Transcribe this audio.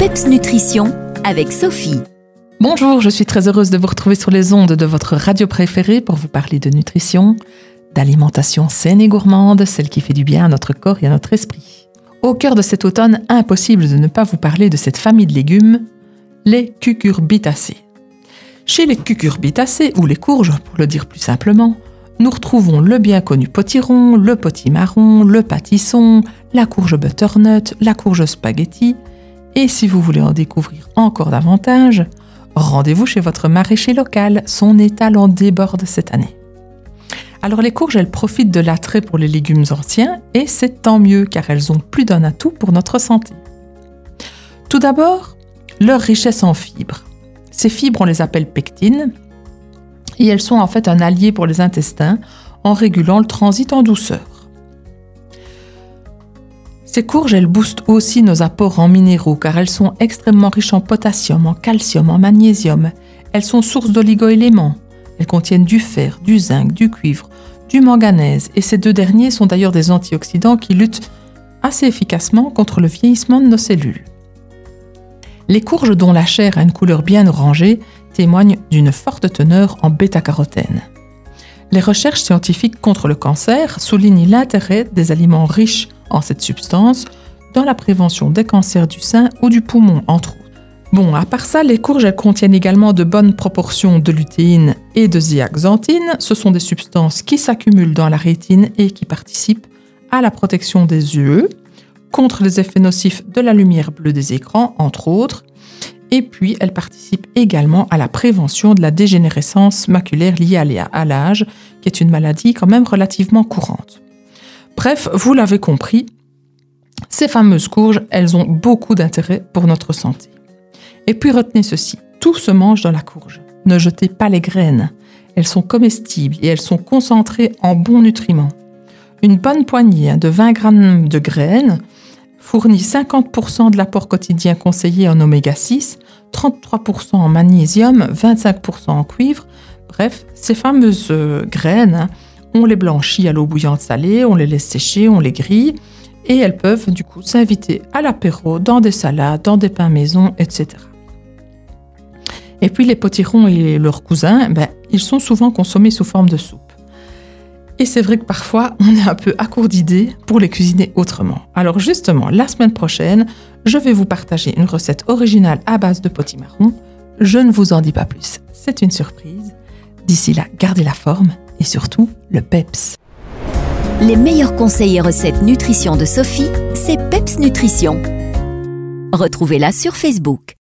Peps Nutrition avec Sophie. Bonjour, je suis très heureuse de vous retrouver sur les ondes de votre radio préférée pour vous parler de nutrition, d'alimentation saine et gourmande, celle qui fait du bien à notre corps et à notre esprit. Au cœur de cet automne, impossible de ne pas vous parler de cette famille de légumes, les cucurbitacées. Chez les cucurbitacées, ou les courges pour le dire plus simplement, nous retrouvons le bien connu potiron, le potimarron, le pâtisson, la courge butternut, la courge spaghetti. Et si vous voulez en découvrir encore davantage, rendez-vous chez votre maraîcher local, son étal en déborde cette année. Alors les courges, elles profitent de l'attrait pour les légumes anciens et c'est tant mieux car elles ont plus d'un atout pour notre santé. Tout d'abord, leur richesse en fibres. Ces fibres, on les appelle pectines et elles sont en fait un allié pour les intestins en régulant le transit en douceur. Ces courges, elles boostent aussi nos apports en minéraux car elles sont extrêmement riches en potassium, en calcium, en magnésium. Elles sont source d'oligo-éléments. Elles contiennent du fer, du zinc, du cuivre, du manganèse et ces deux derniers sont d'ailleurs des antioxydants qui luttent assez efficacement contre le vieillissement de nos cellules. Les courges dont la chair a une couleur bien orangée témoignent d'une forte teneur en bêta-carotène. Les recherches scientifiques contre le cancer soulignent l'intérêt des aliments riches en cette substance dans la prévention des cancers du sein ou du poumon, entre autres. Bon, à part ça, les courges elles contiennent également de bonnes proportions de lutéine et de zéaxanthine. Ce sont des substances qui s'accumulent dans la rétine et qui participent à la protection des yeux, contre les effets nocifs de la lumière bleue des écrans, entre autres. Et puis, elles participent également à la prévention de la dégénérescence maculaire liée à l'âge, qui est une maladie quand même relativement courante. Bref, vous l'avez compris, ces fameuses courges, elles ont beaucoup d'intérêt pour notre santé. Et puis retenez ceci, tout se mange dans la courge. Ne jetez pas les graines. Elles sont comestibles et elles sont concentrées en bons nutriments. Une bonne poignée de 20 g de graines fournit 50% de l'apport quotidien conseillé en oméga-6, 33% en magnésium, 25% en cuivre. Bref, ces fameuses graines, on les blanchit à l'eau bouillante salée, on les laisse sécher, on les grille. Et elles peuvent du coup s'inviter à l'apéro, dans des salades, dans des pains maison, etc. Et puis les potirons et leurs cousins, ils sont souvent consommés sous forme de soupe. Et c'est vrai que parfois, on est un peu à court d'idées pour les cuisiner autrement. Alors justement, la semaine prochaine, je vais vous partager une recette originale à base de potimarron. Je ne vous en dis pas plus, c'est une surprise. D'ici là, gardez la forme et surtout le peps. Les meilleurs conseils et recettes nutrition de Sophie, c'est Peps Nutrition. Retrouvez-la sur Facebook.